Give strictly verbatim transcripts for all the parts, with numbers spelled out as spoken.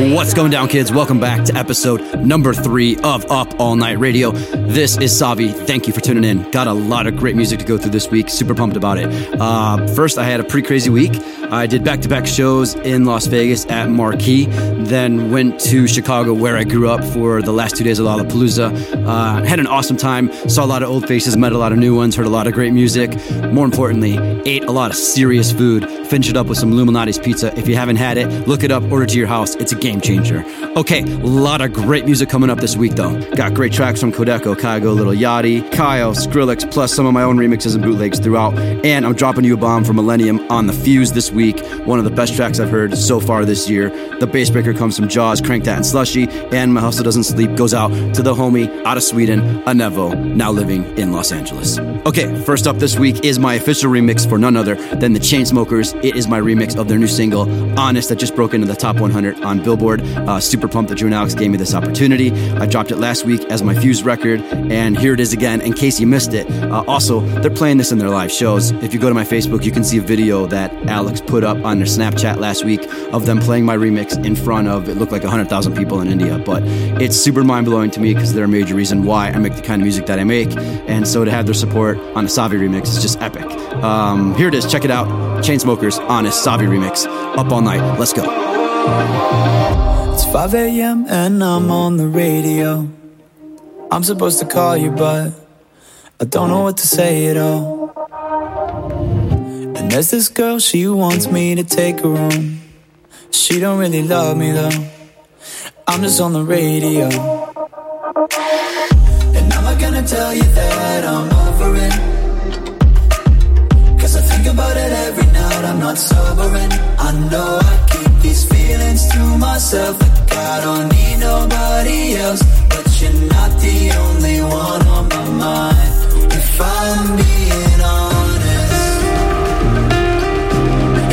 What's going down, kids? Welcome back to episode number three of Up All Night Radio. This is Savvy. Thank you for tuning in. Got a lot of great music to go through this week. Super pumped about it. Uh, first, I had a pretty crazy week. I did back-to-back shows in Las Vegas at Marquee, then went to Chicago where I grew up for the last two days of Lollapalooza. Uh, had an awesome time. Saw a lot of old faces, met a lot of new ones, heard a lot of great music. More importantly, ate a lot of serious food. Finished it up with some Illuminati's pizza. If you haven't had it, look it up, order to your house. It's a game changer. Okay, a lot of great music coming up this week, though. Got great tracks from Kodeko, Kygo, Little Yachty, Kyle, Skrillex, plus some of my own remixes and bootlegs throughout. And I'm dropping you a bomb from Millennium on The Fuse this week. One of the best tracks I've heard so far this year. The bass breaker comes from Jaws, Crank That, and Slushy. And My Hustle Doesn't Sleep goes out to the homie out of Sweden, Anevo, now living in Los Angeles. Okay, first up this week is my official remix for none other than The Chainsmokers. It is my remix of their new single, Honest, that just broke into the top one hundred on Billboard. Uh, super pumped that Drew and Alex gave me this opportunity. I dropped it last week as my Fuse record, and here it is again in case you missed it. Uh, also, they're playing this in their live shows. If you go to my Facebook, you can see a video that Alex put up on their Snapchat last week of them playing my remix in front of, it looked like one hundred thousand people in India, but it's super mind-blowing to me because they're a major reason why I make the kind of music that I make, and so to have their support on the Savvy remix is just epic. Um, here it is. Check it out. Chainsmokers, Honest, Savvy remix. Up All Night. Let's go. It's five a.m. and I'm on the radio. I'm supposed to call you, but I don't know what to say at all. And there's this girl, she wants me to take her home. She don't really love me though. I'm just on the radio. And I'm not gonna tell you that I'm over it, 'cause I think about it every night, I'm not sobering. I know I keep these feelings to myself, like I don't need nobody else. But you're not the only one on my mind, if I'm being honest.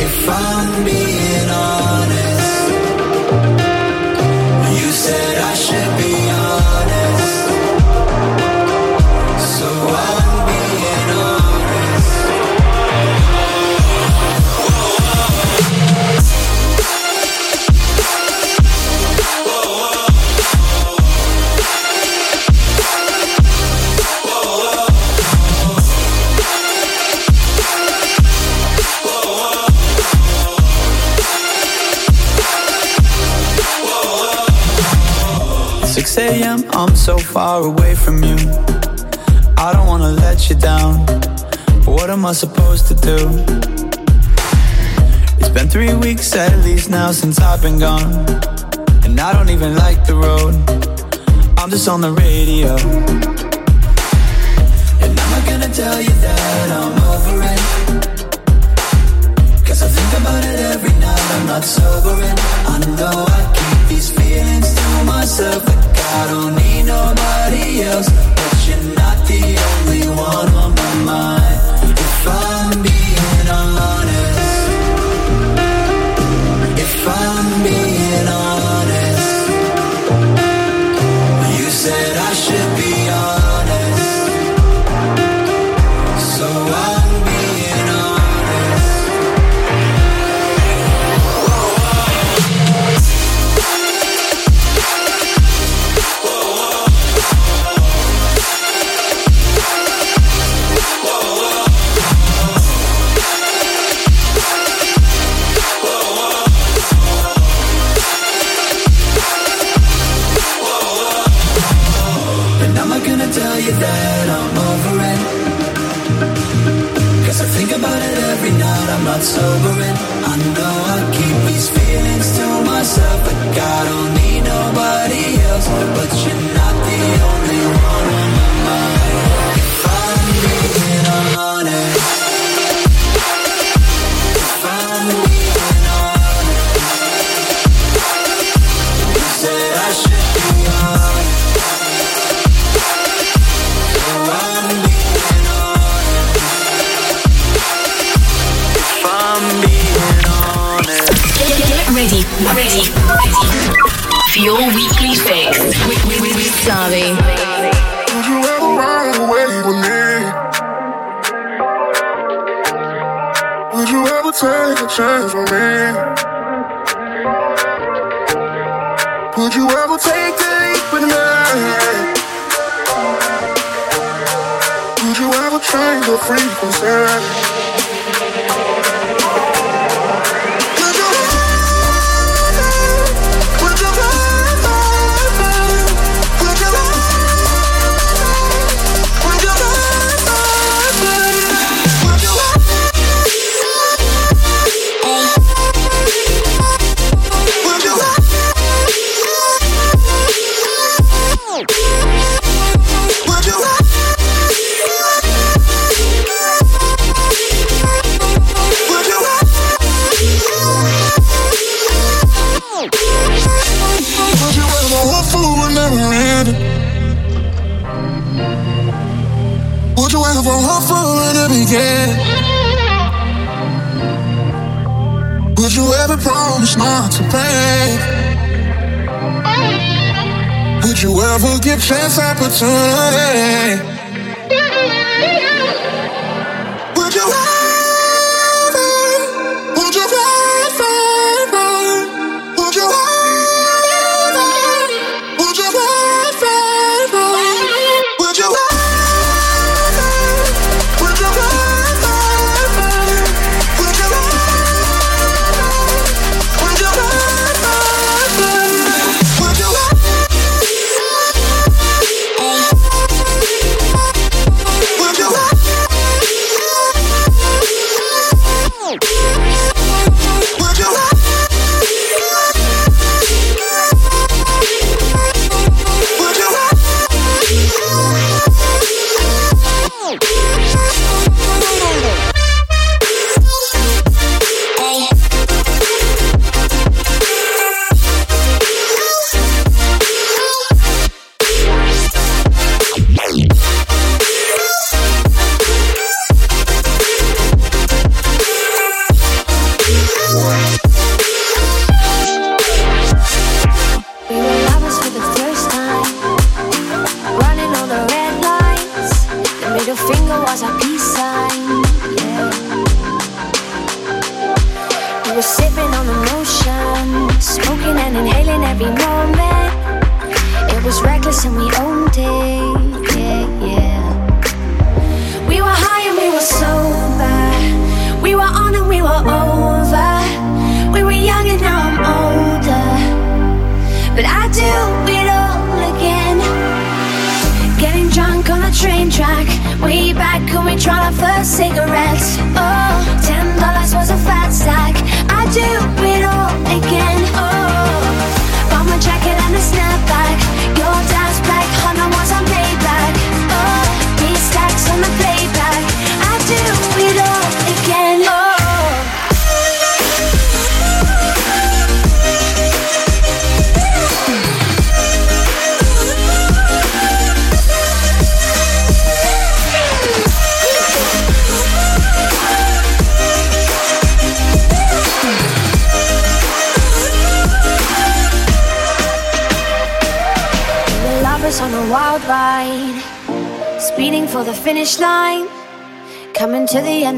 If I'm being honest. You said I should be honest, so I'm six a.m. I'm so far away from you. I don't wanna let you down, but what am I supposed to do? It's been three weeks at least now since I've been gone, and I don't even like the road. I'm just on the radio. And I'm not gonna tell you that I'm over it, 'cause I think about it every night, I'm not sobering. I know I keep these feelings to myself, I don't need nobody else, but you're not the only one on my mind. If I'm being honest, if I'm being honest, you said I should be honest, so I'm being honest. That I'm over it, 'cause I think about it every night, I'm not sobering. I know I keep these feelings to myself, like I don't need nobody else, but you're not the only one on my mind. If I'm being honest, if I'm being honest, you said I should be honest. Ready, ready, ready for your weekly fix with, with, with, with Savvy. Would you ever ride away with me? Would you ever take a chance on me? Would you ever take the leap with me? Would you ever change the frequency? Would you ever promise not to break? Would you ever give chance opportunity? Would you ever? Would you ever? Would you ever? Would you ever?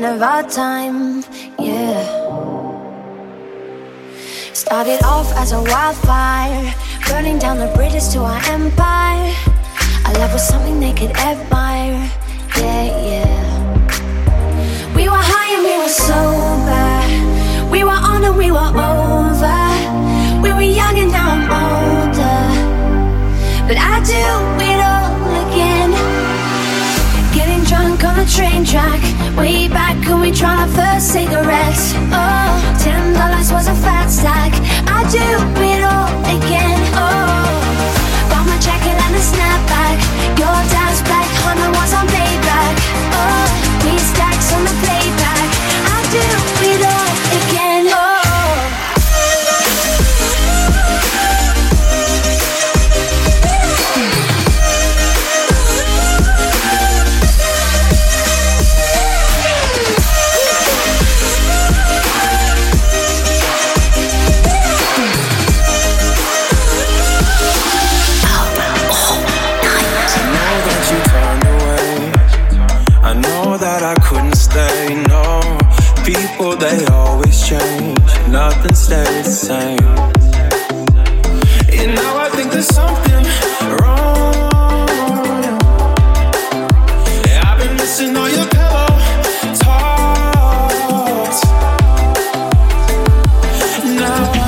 Of our time, yeah. Started off as a wildfire, burning down the bridges to our empire. Our love was something they could admire, yeah, yeah. We were high and we were sober, we were on and we were over. We were young and now I'm older, but I do it all again. Getting drunk on a train track, way back when we tried our first cigarettes. Oh, ten dollars was a fat stack. I do it all again. Oh, bought my jacket and a snapback. Your dad's black Honda was on payback. Oh, we stacks on the playback. I do it all again. Oh. They always change, nothing stays the same. And now I think there's something wrong. Yeah, I've been missing all your pillow talks. Now I,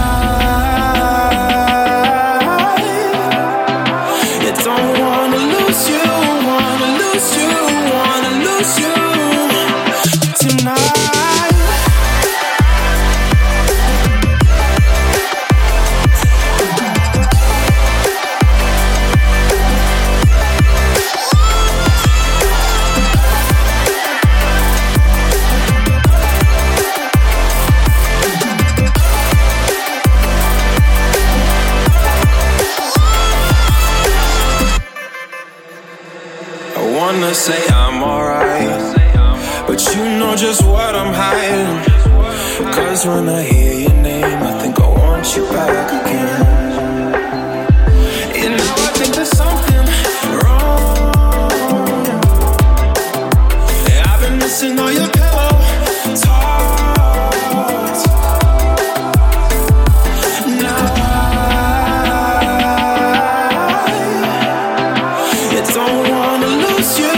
I don't wanna lose you, wanna lose you, wanna lose you tonight. Say I'm alright, but you know just what I'm hiding. Cause when I hear your name, I think I want you back again. And now I think there's something wrong. Yeah, I've been missing all your pillow talks. Now I, I don't wanna lose you.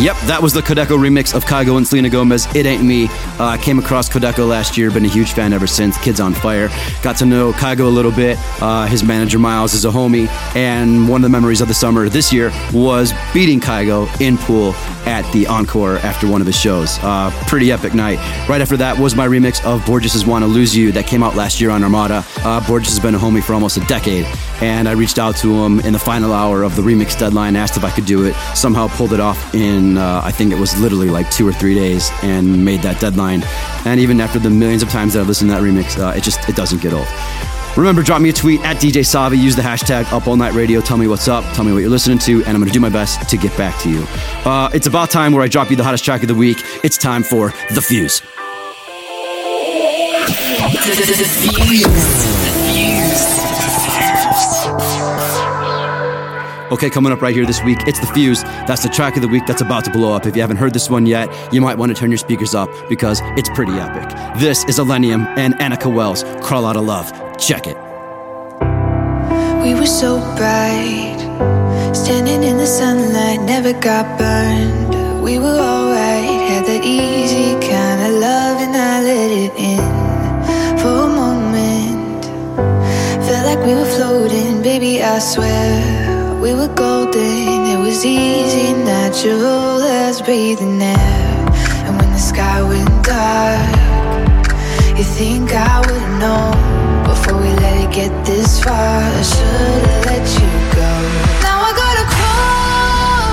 Yep, that was the Kodeko remix of Kygo and Selena Gomez, It Ain't Me. I uh, came across Kodeko last year, been a huge fan ever since. Kids on fire. Got to know Kygo a little bit. Uh, his manager Miles is a homie, and one of the memories of the summer this year was beating Kygo in pool at the Encore after one of his shows. Uh, pretty epic night. Right after that was my remix of Borges' Wanna Lose You that came out last year on Armada. Uh, Borges has been a homie for almost a decade, and I reached out to him in the final hour of the remix deadline, asked if I could do it, somehow pulled it off in, uh, I think it was literally like two or three days, and made that deadline. And even after the millions of times that I've listened to that remix, uh, it just, it doesn't get old. Remember, drop me a tweet at D J Savvy. Use the hashtag Up All Night Radio. Tell me what's up. Tell me what you're listening to, and I'm going to do my best to get back to you. Uh, it's about time where I drop you the hottest track of the week. It's time for The Fuse. The Fuse. The Fuse. Okay, coming up right here this week, it's The Fuse. That's the track of the week that's about to blow up. If you haven't heard this one yet, you might want to turn your speakers up because it's pretty epic. This is Illenium and Annika Wells, Crawl Out of Love. Check it. We were so bright, standing in the sunlight, never got burned. We were alright, had that easy kind of love, and I let it in for a moment. Felt like we were floating, baby, I swear. We were golden, it was easy, natural as breathing air. And when the sky went dark, you think I would've known before we let it get this far. I should've let you go. Now I gotta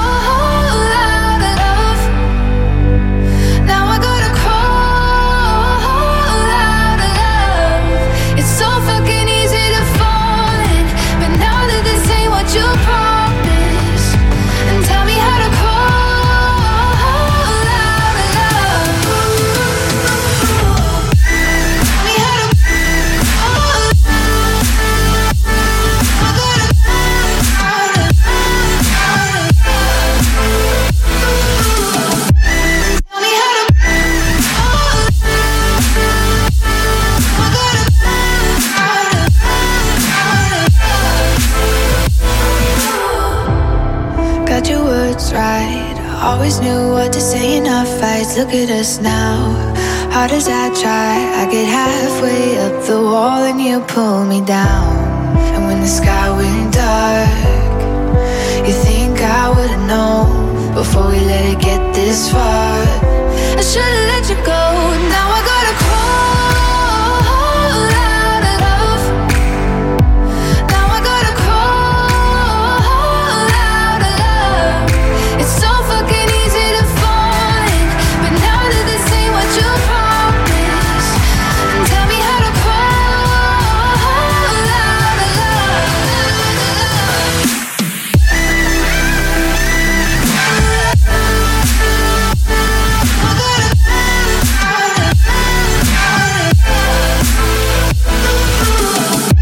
crawl out of love. Now I gotta crawl out of love. It's so fucking easy to fall in, but now that this ain't what you promised. Always knew what to say in our fights. Look at us now. Hard as I try, I get halfway up the wall and you pull me down. And when the sky went dark, you think I would've known before we let it get this far. I should've let you go. Now I gotta crawl out of love. Now I gotta crawl out of love. It's so fucking easy to fall in, but now that this ain't what you promised, and tell me how to crawl out of love. I gotta crawl. Tell me how to crawl. I gotta out of, out of love. Crawl out, crawl out of love. Crawl out, crawl out of love.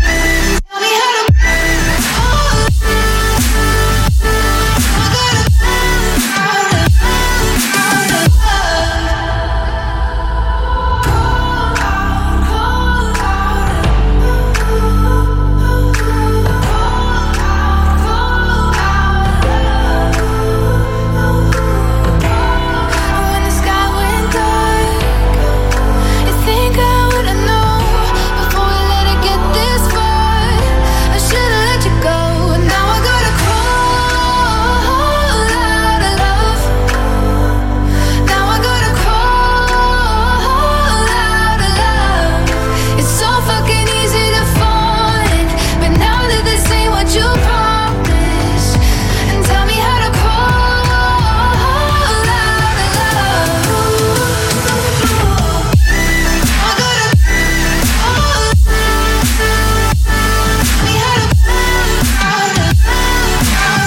And when the sky went dark, you think I would've known before we let it get this far. I should've let you go. Now I gotta crawl out of love. Now I gotta crawl out of love. It's so fucking easy to fall in, but now that this ain't what you promised, and tell me how to crawl out of love. I gotta crawl. Tell me how to crawl out of, out of love. Tell me how to crawl. I gotta crawl out of love. All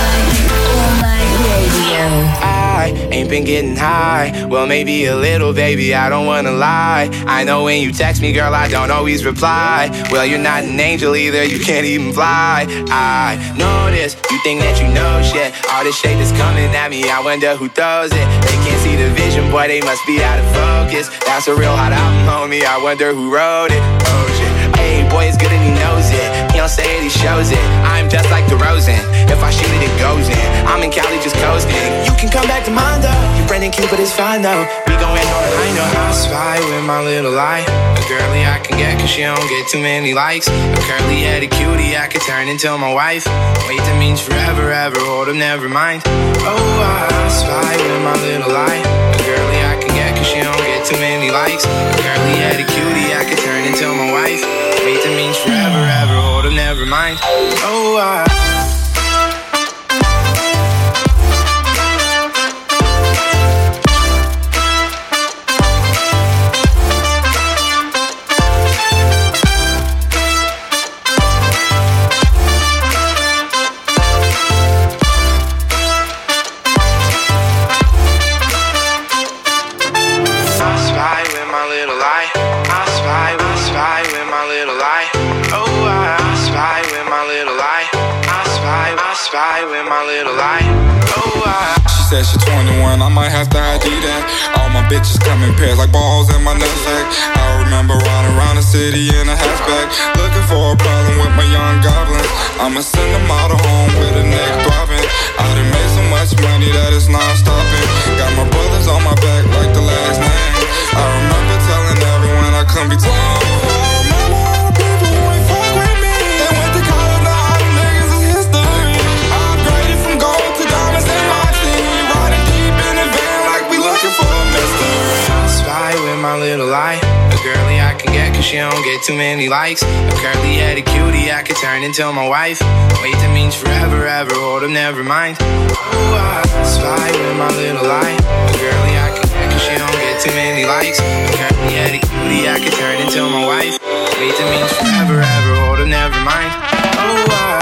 night, all night radio. I ain't been getting high high. Well, maybe a little, baby, I don't wanna lie. I know when you text me, girl, I don't always reply. Well, you're not an angel either, you can't even fly. I know this, you think that you know shit. All this shade that's coming at me, I wonder who throws it. They can't see the vision, boy, they must be out of focus. That's a real hot album, homie, I wonder who wrote it. Oh shit, hey, boy, it's good and he knows it. He don't say it, he shows it. I'm just like DeRozan, if I shoot it, it goes in. I'm in Cali just coasting. You can come back to mine though, your friend and keep it, it's fine though. We gon' end on a high note. I spy with my little eye, a girly I can get cause she don't get too many likes. A curly headed cutie I could turn into my wife. Wait to means forever, ever, hold up, never mind. Oh, I spy with my little eye, a girly I can get cause she don't get too many likes. A curly headed cutie I could turn into my wife. Wait to means forever, ever, hold up, never mind. Oh, I she twenty-one, I might have to I D that. All my bitches come in pairs like balls in my nutsack. I remember riding around the city in a hatchback, looking for a problem with my young goblins. I'ma send them all to home with a neck throbbing. I done made so much money that it's non-stopping. Got my brothers on my back like the last name. I remember telling everyone I couldn't be told. My little eye, a girly I can get cause she don't get too many likes. A curly headed cutie I could turn into my wife. Wait that means forever, ever, hold up, never mind. Ooh, I spy with my little eye, a girly I can get cause she don't get too many likes. A curly headed cutie I could turn into my wife. Wait that means forever, ever, hold up, never mind. Oh, I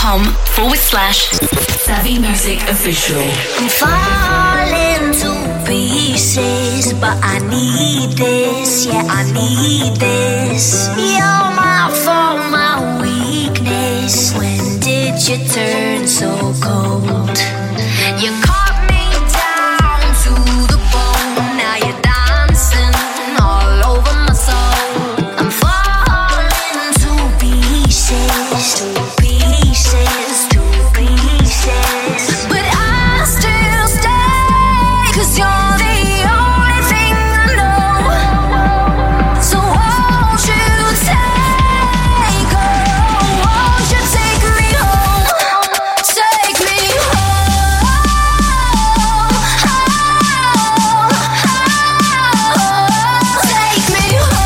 facebook.com forward slash Savvy Music Official. I'm falling to pieces, but I need this, yeah, I need this. You're my fault, my weakness. When did you turn so cold? You caught me down to the bone, now you're dancing all over my soul. I'm falling to pieces, to pieces, to pieces. But I still stay, 'cause you're the only thing I know. So won't you take, oh, won't you take me home, take me home, oh, oh, take me home, oh, take me home.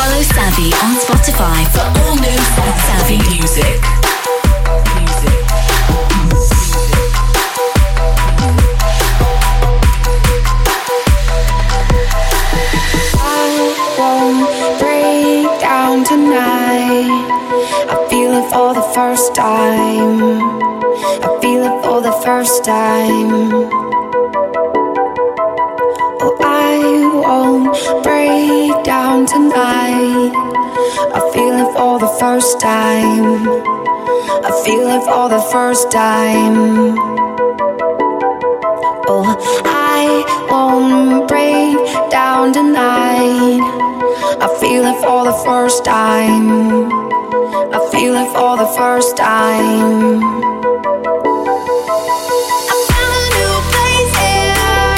Follow Savvy on Spotify for all news on Savvy Music. Music. I won't break down tonight. I feel it for the first time. I feel it for the first time. Oh, I won't break down tonight. I feel it for the first time. I feel it for the first time. Oh, I won't break down tonight. I feel it for the first time. I feel it for the first time. I found a new place here.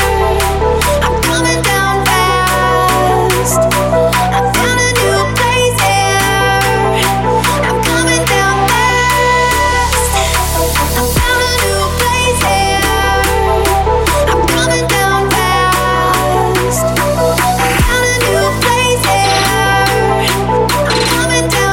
I'm coming down fast. I found a new place here. I'm coming down fast. I found a new place here. I'm coming down fast. I found a new place here. I'm coming down fast.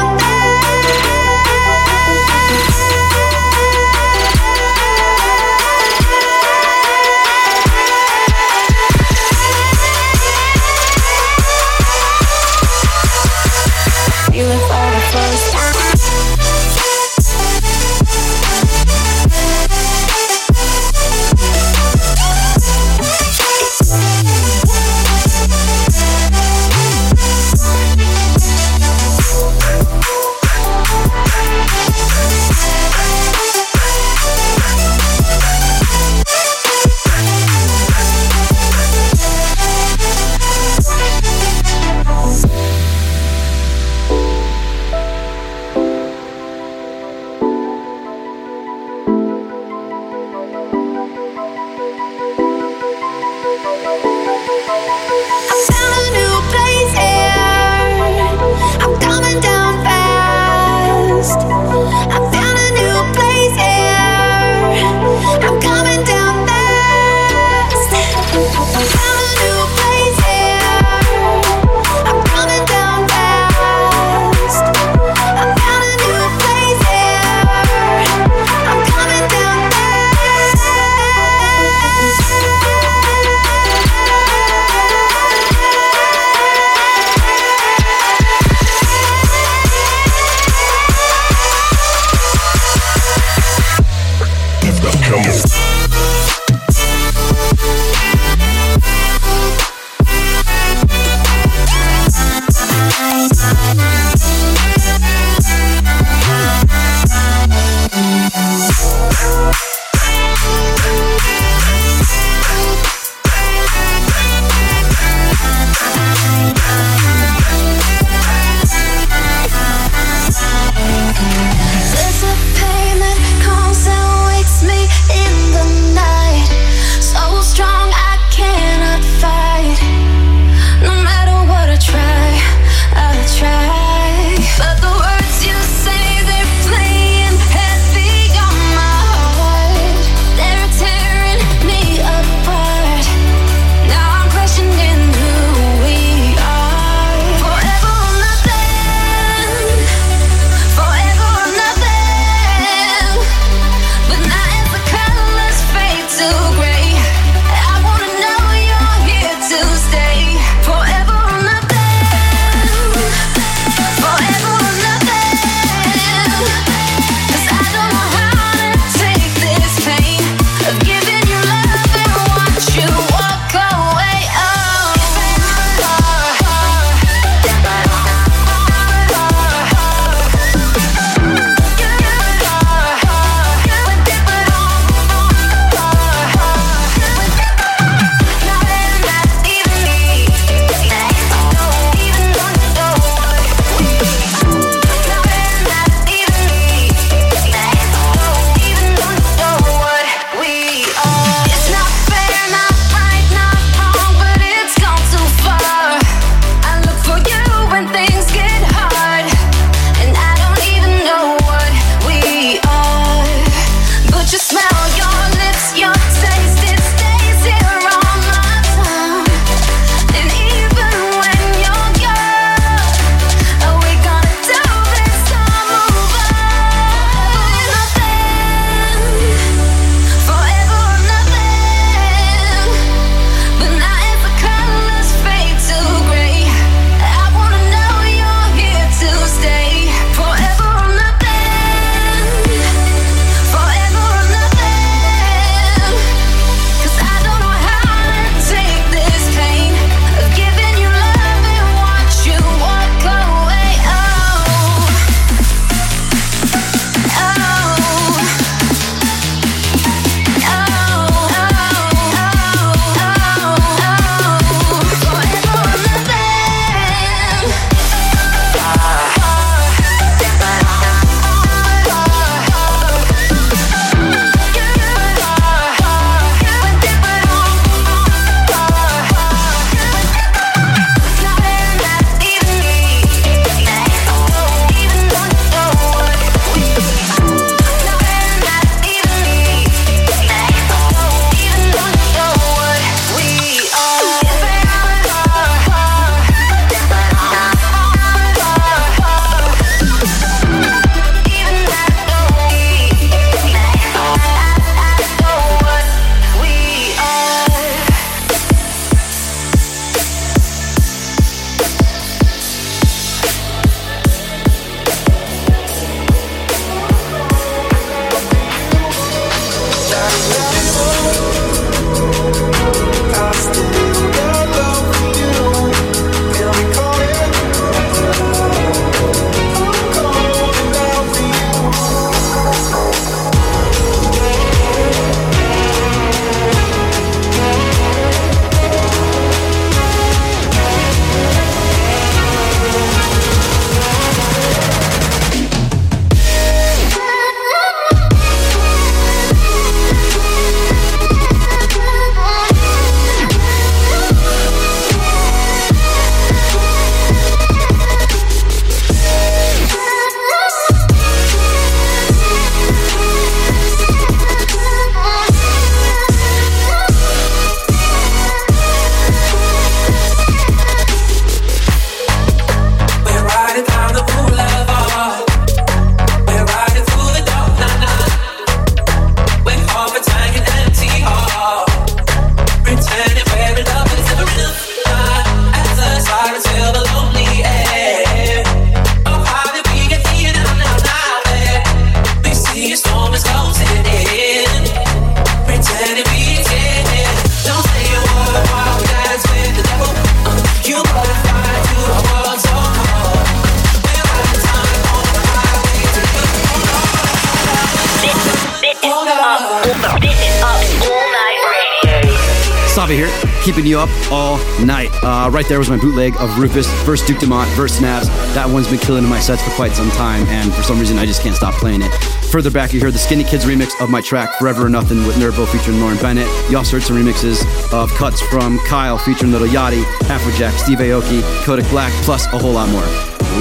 Savvy here, keeping you up all night. Uh, right there was my bootleg of Rufus versus Duke Dumont versus Snaps. That one's been killing in my sets for quite some time, and for some reason I just can't stop playing it. Further back, you heard the Skinny Kids remix of my track Forever or Nothing with Nervo featuring Lauren Bennett. You also heard some remixes of cuts from Kyle featuring Little Yachty, Afrojack, Steve Aoki, Kodak Black, plus a whole lot more.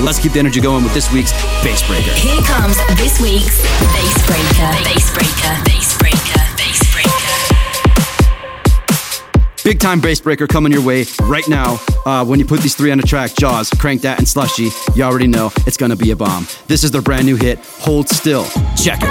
Let's keep the energy going with this week's Bassbreaker. Here comes this week's Bassbreaker. Bassbreaker. Bassbreaker. Bassbreaker. Big time Bassbreaker coming your way right now. Uh, when you put these three on a track, Jaws, Crank That, and Slushy, you already know it's gonna be a bomb. This is their brand new hit, Hold Still. Check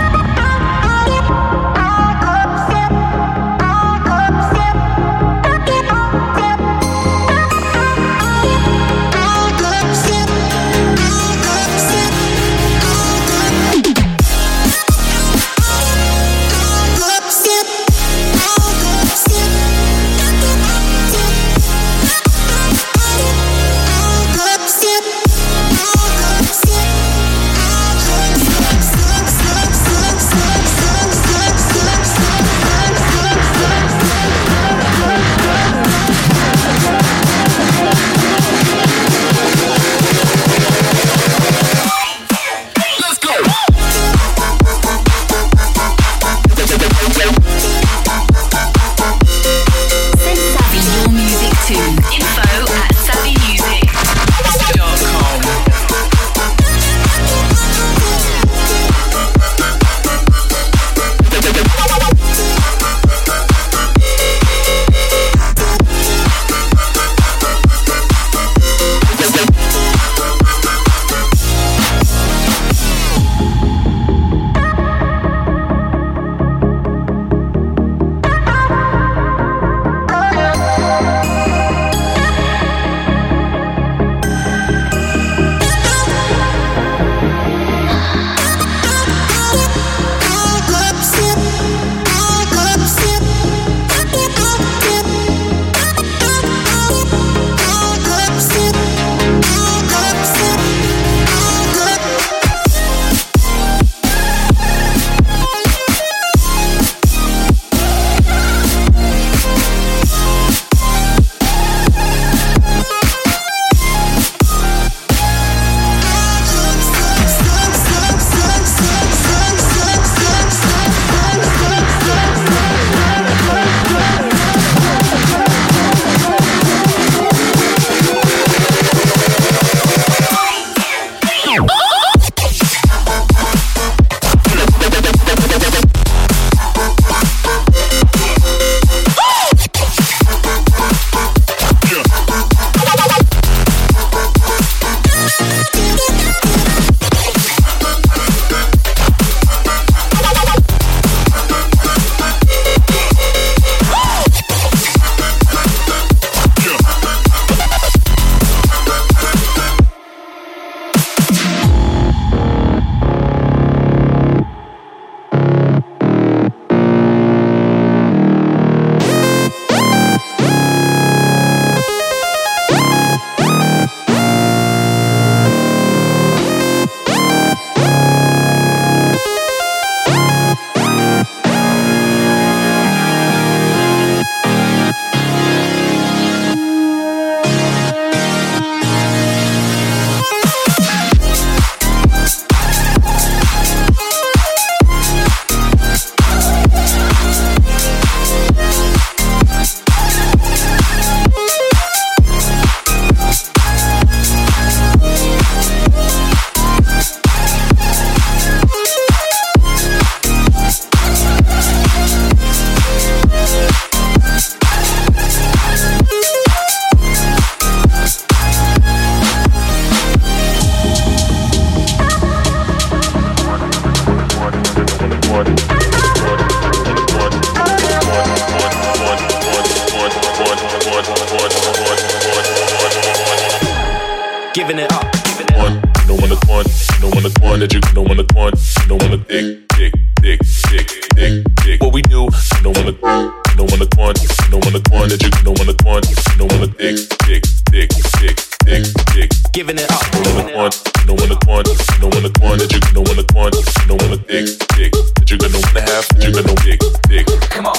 it. You're gonna wanna have, you're gonna dig, dig. Come on.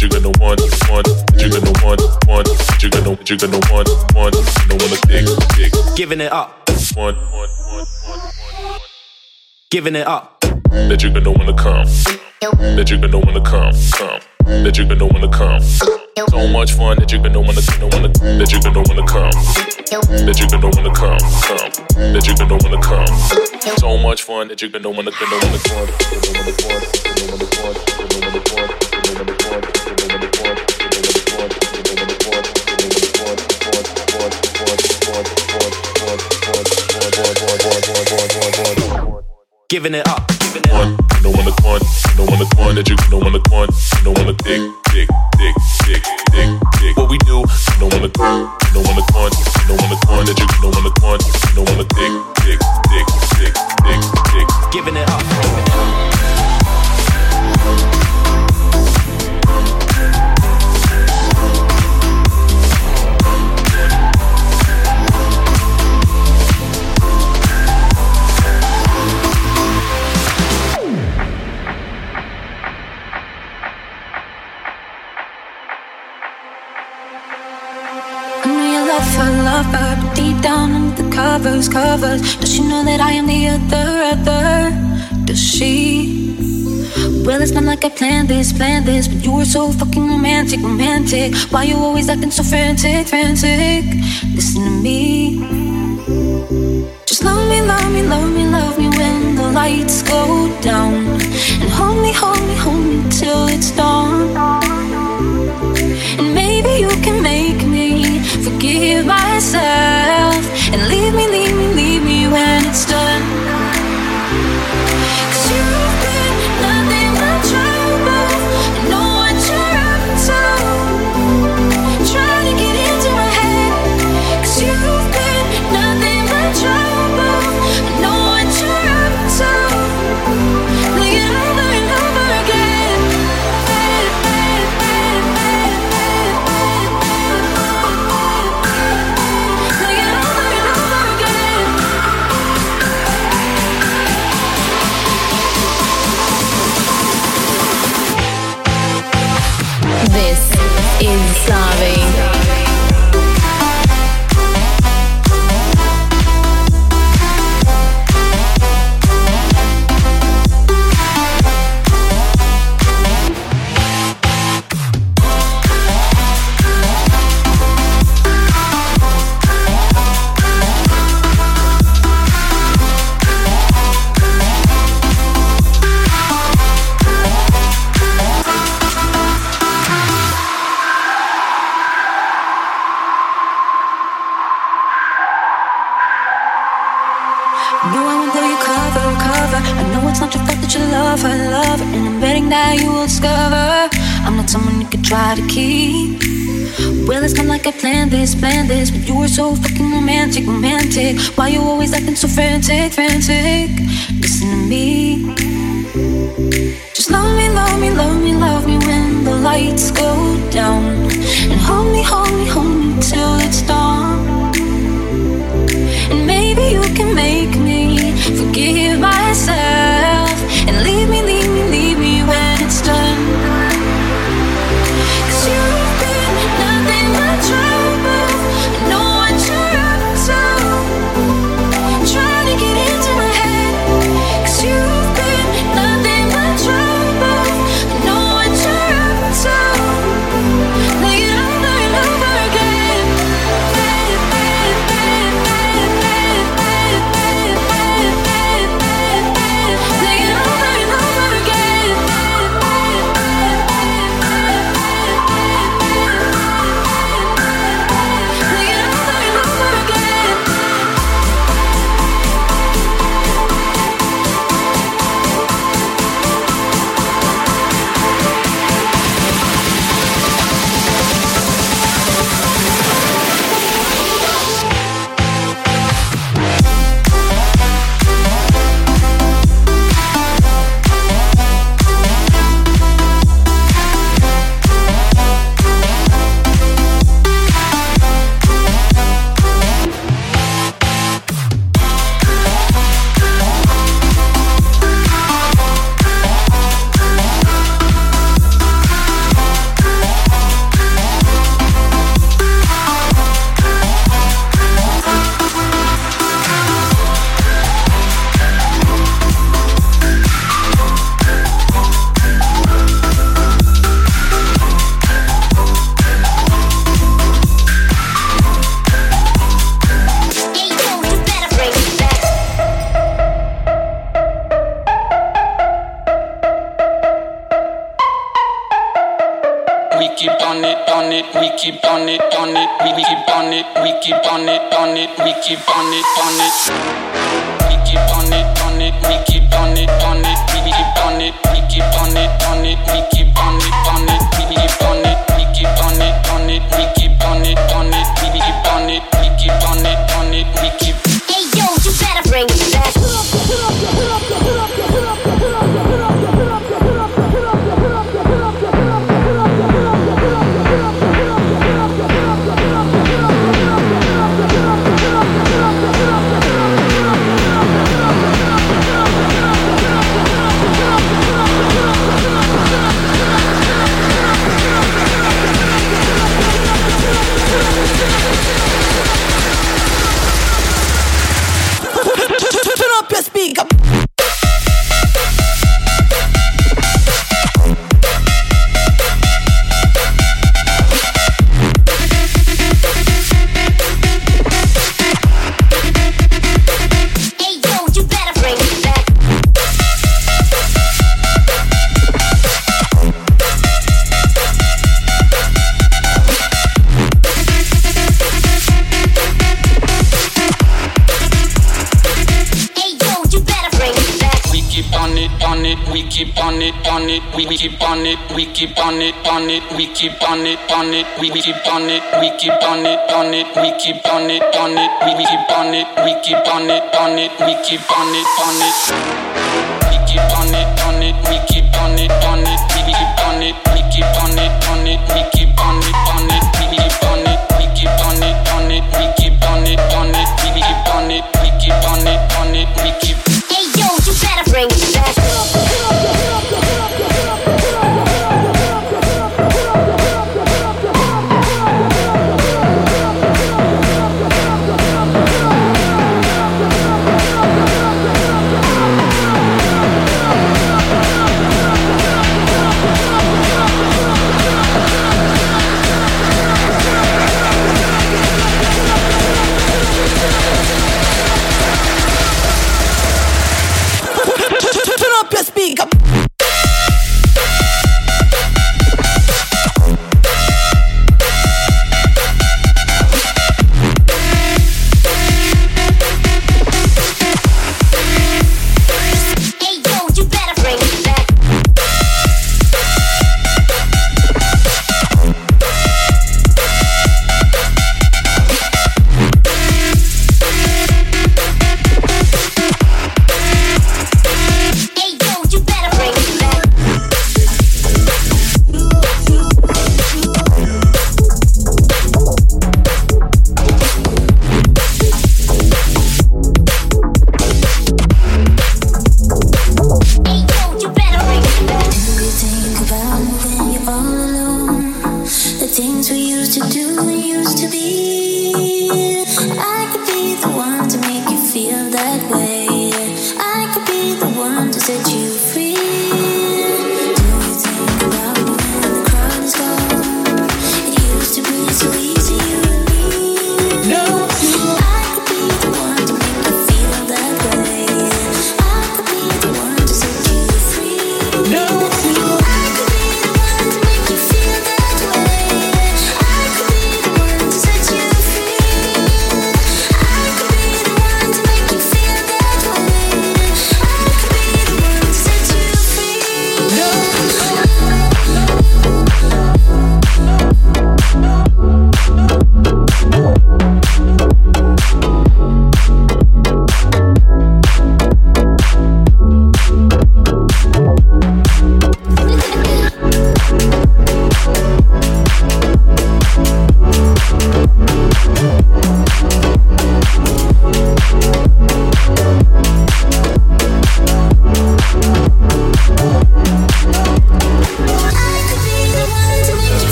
you're gonna want, want, you're gonna want, want, you're gonna, you're gonna want, want, you're gonna wanna dig, dig. Giving it up. Want, want, want, want, want. Giving it up. That you're gonna wanna come. That you're gonna wanna come, come. That you're gonna wanna come. So much fun that you're gonna wanna, gonna wanna, that you're gonna wanna come. That you're gonna wanna come, come. That you're gonna wanna come. So much fun that you're gonna wanna, gonna wanna, gonna. Giving it up. Giving it up. No one to quant, no one to quant that you, no one to quant, no one to dig, dig, dig, dig, dig, dig. What we do, no one to quant, no one to quant, no one to quant that you, no one to quant, no one to dig, dig, dig, dig, dig, dig. Giving it up. Lover, deep down under the covers, covers. Does she know that I am the other, other? Does she? Well, it's not like I planned this, planned this, but you were so fucking romantic, romantic. Why you always acting so frantic, frantic? Listen to me. Just love me, love me, love me, love me when the lights go down, and hold me, hold me, hold me till it's dawn. And maybe you can make me forgive myself and leave me, leave me, leave me when it's done. 'Cause you've been nothing but trouble. I know what you're up to. Trying to get into my head. 'Cause you've been nothing but trouble. I know what you're up to. Like it over and over again. This is Savvy. Try to keep. Well, it's not like I planned this, planned this, but you were so fucking romantic, romantic. Why you always acting so frantic, frantic? Listen to me. Just love me, love me, love me, love me when the lights go down, and hold me, hold me, hold me till it's dawn. And maybe you can make me forgive myself and leave me, leave me, leave me when it's done. You've been nothing but trouble. I know what you're up to. Trying to get into my head. 'Cause you've been nothing but trouble. I know what you're up to. on it, on it, we keep on it, on it, we keep on it, we keep on it, on it, we keep on it, on it. We keep on it, on it, we keep on it, on it, we keep on it, we keep on it, on it, we keep on it, on it, we keep on it, we keep on it, on it, we keep on it, on it, we keep on it, we keep on it, on it, we keep. Hey yo, you better bring it back. We keep on it, we keep on it, on it, we keep on it, on it, we keep on it, we keep on it, on it, we keep on it, on it, we keep on it, we keep on it, on it, we keep on it, on it. We keep on it, on it, we keep on it, on it, we keep on it, we keep on it, on it, we keep on it, on it, we keep on it, we keep on it, on it, we keep on it, on it, we keep on it, we keep on it, on it, we keep. Hey yo, you better bring it back.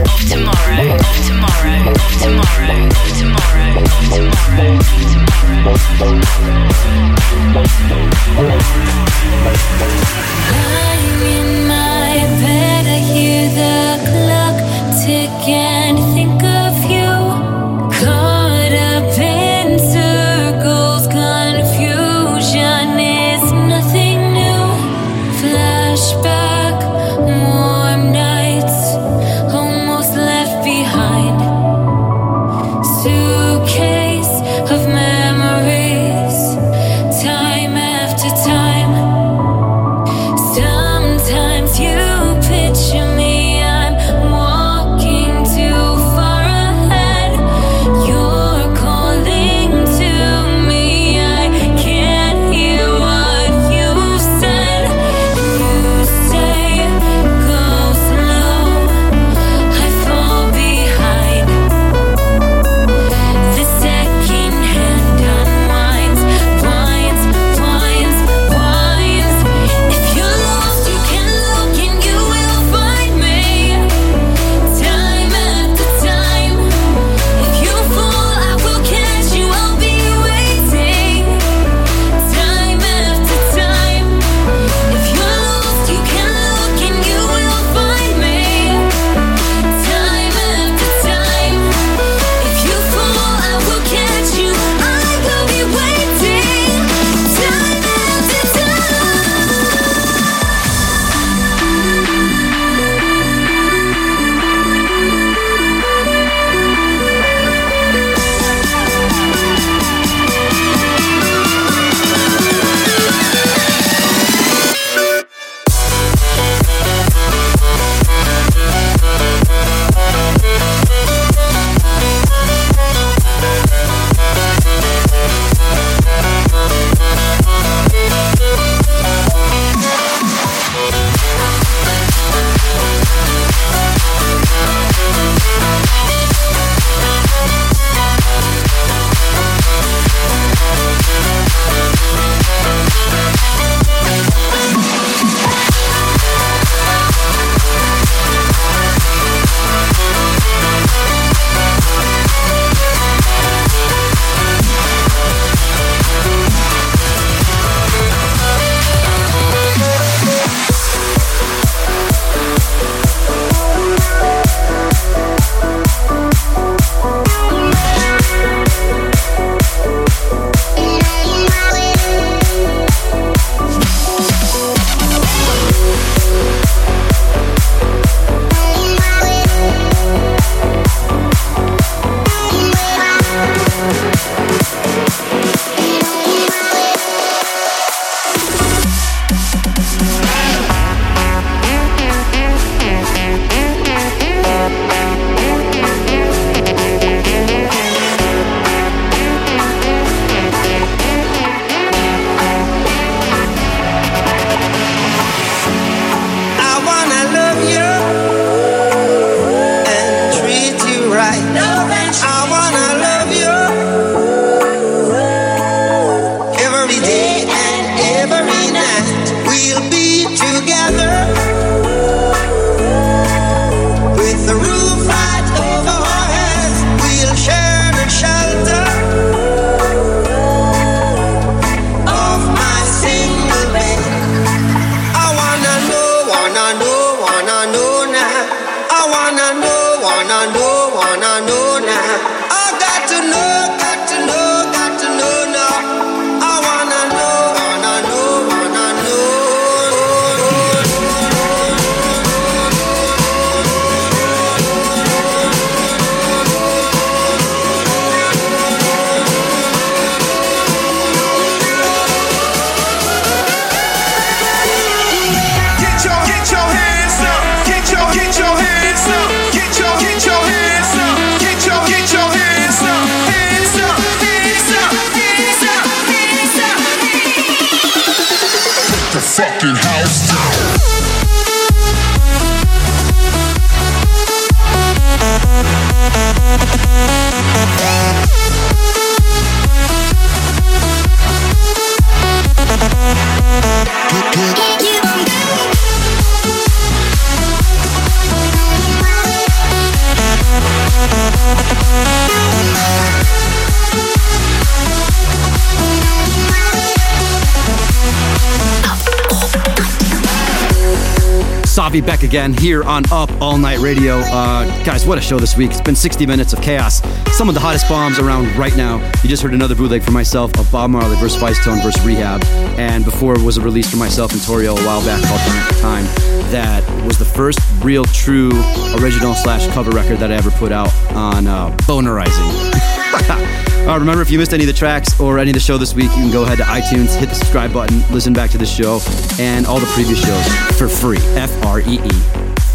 of tomorrow, of tomorrow, of tomorrow, of tomorrow, of tomorrow, of tomorrow. I'm in my bed, I hear the clock tick and think of you, caught up in circles, confusion is nothing new, flashback. I know, I know. Savvy back again here on Up All Night Radio. Uh, guys, what a show this week. It's been sixty minutes of chaos. Some of the hottest bombs around right now. You just heard another bootleg from myself of Bob Marley versus Feistone versus Rehab. And before was a release from myself and Torio a while back called Time. That was the first real true original slash cover record that I ever put out on uh, Bonerizing. Uh, remember, if you missed any of the tracks or any of the show this week, you can go ahead to iTunes, hit the subscribe button, listen back to the show and all the previous shows for free. F R E E.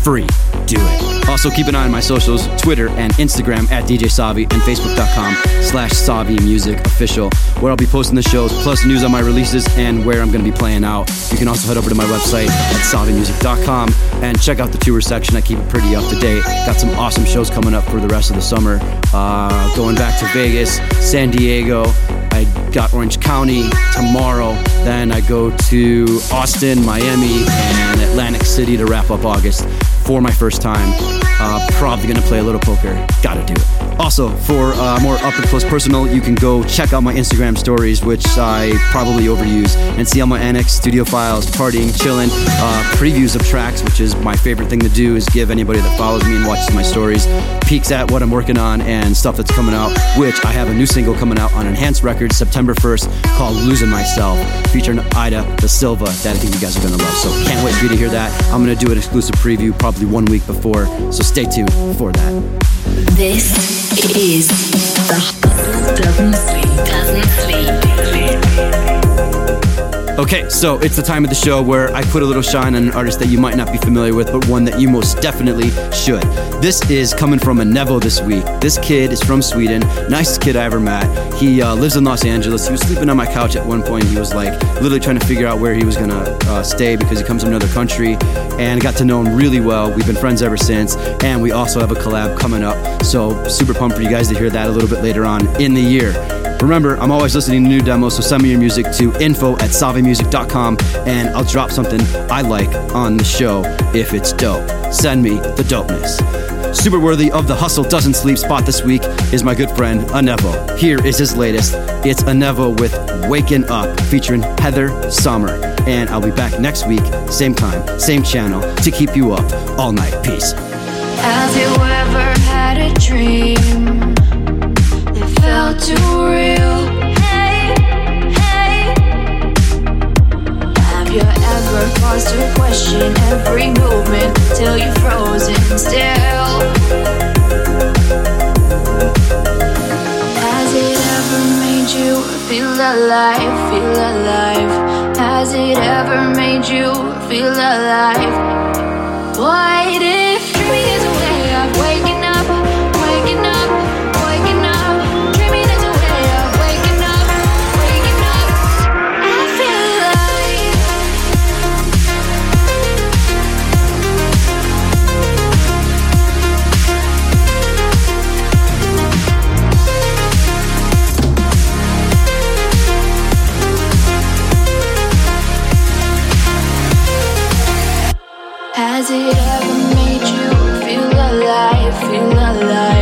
Free. Do it. Also, keep an eye on my socials, Twitter and Instagram at D J Savvy and Facebook.com slash Savvy Music Official, where I'll be posting the shows, plus news on my releases and where I'm going to be playing out. You can also head over to my website at Savvy Music dot com and check out the tour section. I keep it pretty up to date. Got some awesome shows coming up for the rest of the summer. Uh, going back to Vegas, San Diego. I got Orange County tomorrow. Then I go to Austin, Miami, and Atlantic City to wrap up August. For my first time, uh, probably gonna play a little poker. Gotta do it. Also, for uh, more up and close personal, you can go check out my Instagram stories, which I probably overuse, and see all my annex, studio files, partying, chilling, uh, previews of tracks, which is my favorite thing to do, is give anybody that follows me and watches my stories peeks at what I'm working on and stuff that's coming out, which I have a new single coming out on Enhanced Records September first called Losing Myself, featuring Ida Da Silva, that I think you guys are gonna love. So can't wait for you to hear that. I'm gonna do an exclusive preview probably one week before, so stay tuned for that. This is Doesn't Sleep, Doesn't Sleep. Okay, so it's the time of the show where I put a little shine on an artist that you might not be familiar with, but one that you most definitely should. This is coming from Anevo this week. This kid is from Sweden, nicest kid I ever met. He uh, lives in Los Angeles. He was sleeping on my couch at one point. He was like literally trying to figure out where he was gonna uh, stay because he comes from another country, and I got to know him really well. We've been friends ever since, and we also have a collab coming up. So super pumped for you guys to hear that a little bit later on in the year. Remember, I'm always listening to new demos, so send me your music to info at savvy music dot com, and I'll drop something I like on the show if it's dope. Send me the dopeness. Super worthy of the Hustle Doesn't Sleep spot this week is my good friend Anevo. Here is his latest. It's Anevo with Waking Up featuring Heather Summer. And I'll be back next week, same time, same channel, to keep you up all night. Peace. Have you ever had a dream that felt too real? Hey, hey. Have you ever paused to question every movement till you're frozen still? Has it ever made you feel alive, feel alive? Has it ever made you feel alive? What if dreaming is a way of waking up? Has it ever made you feel alive, feel alive?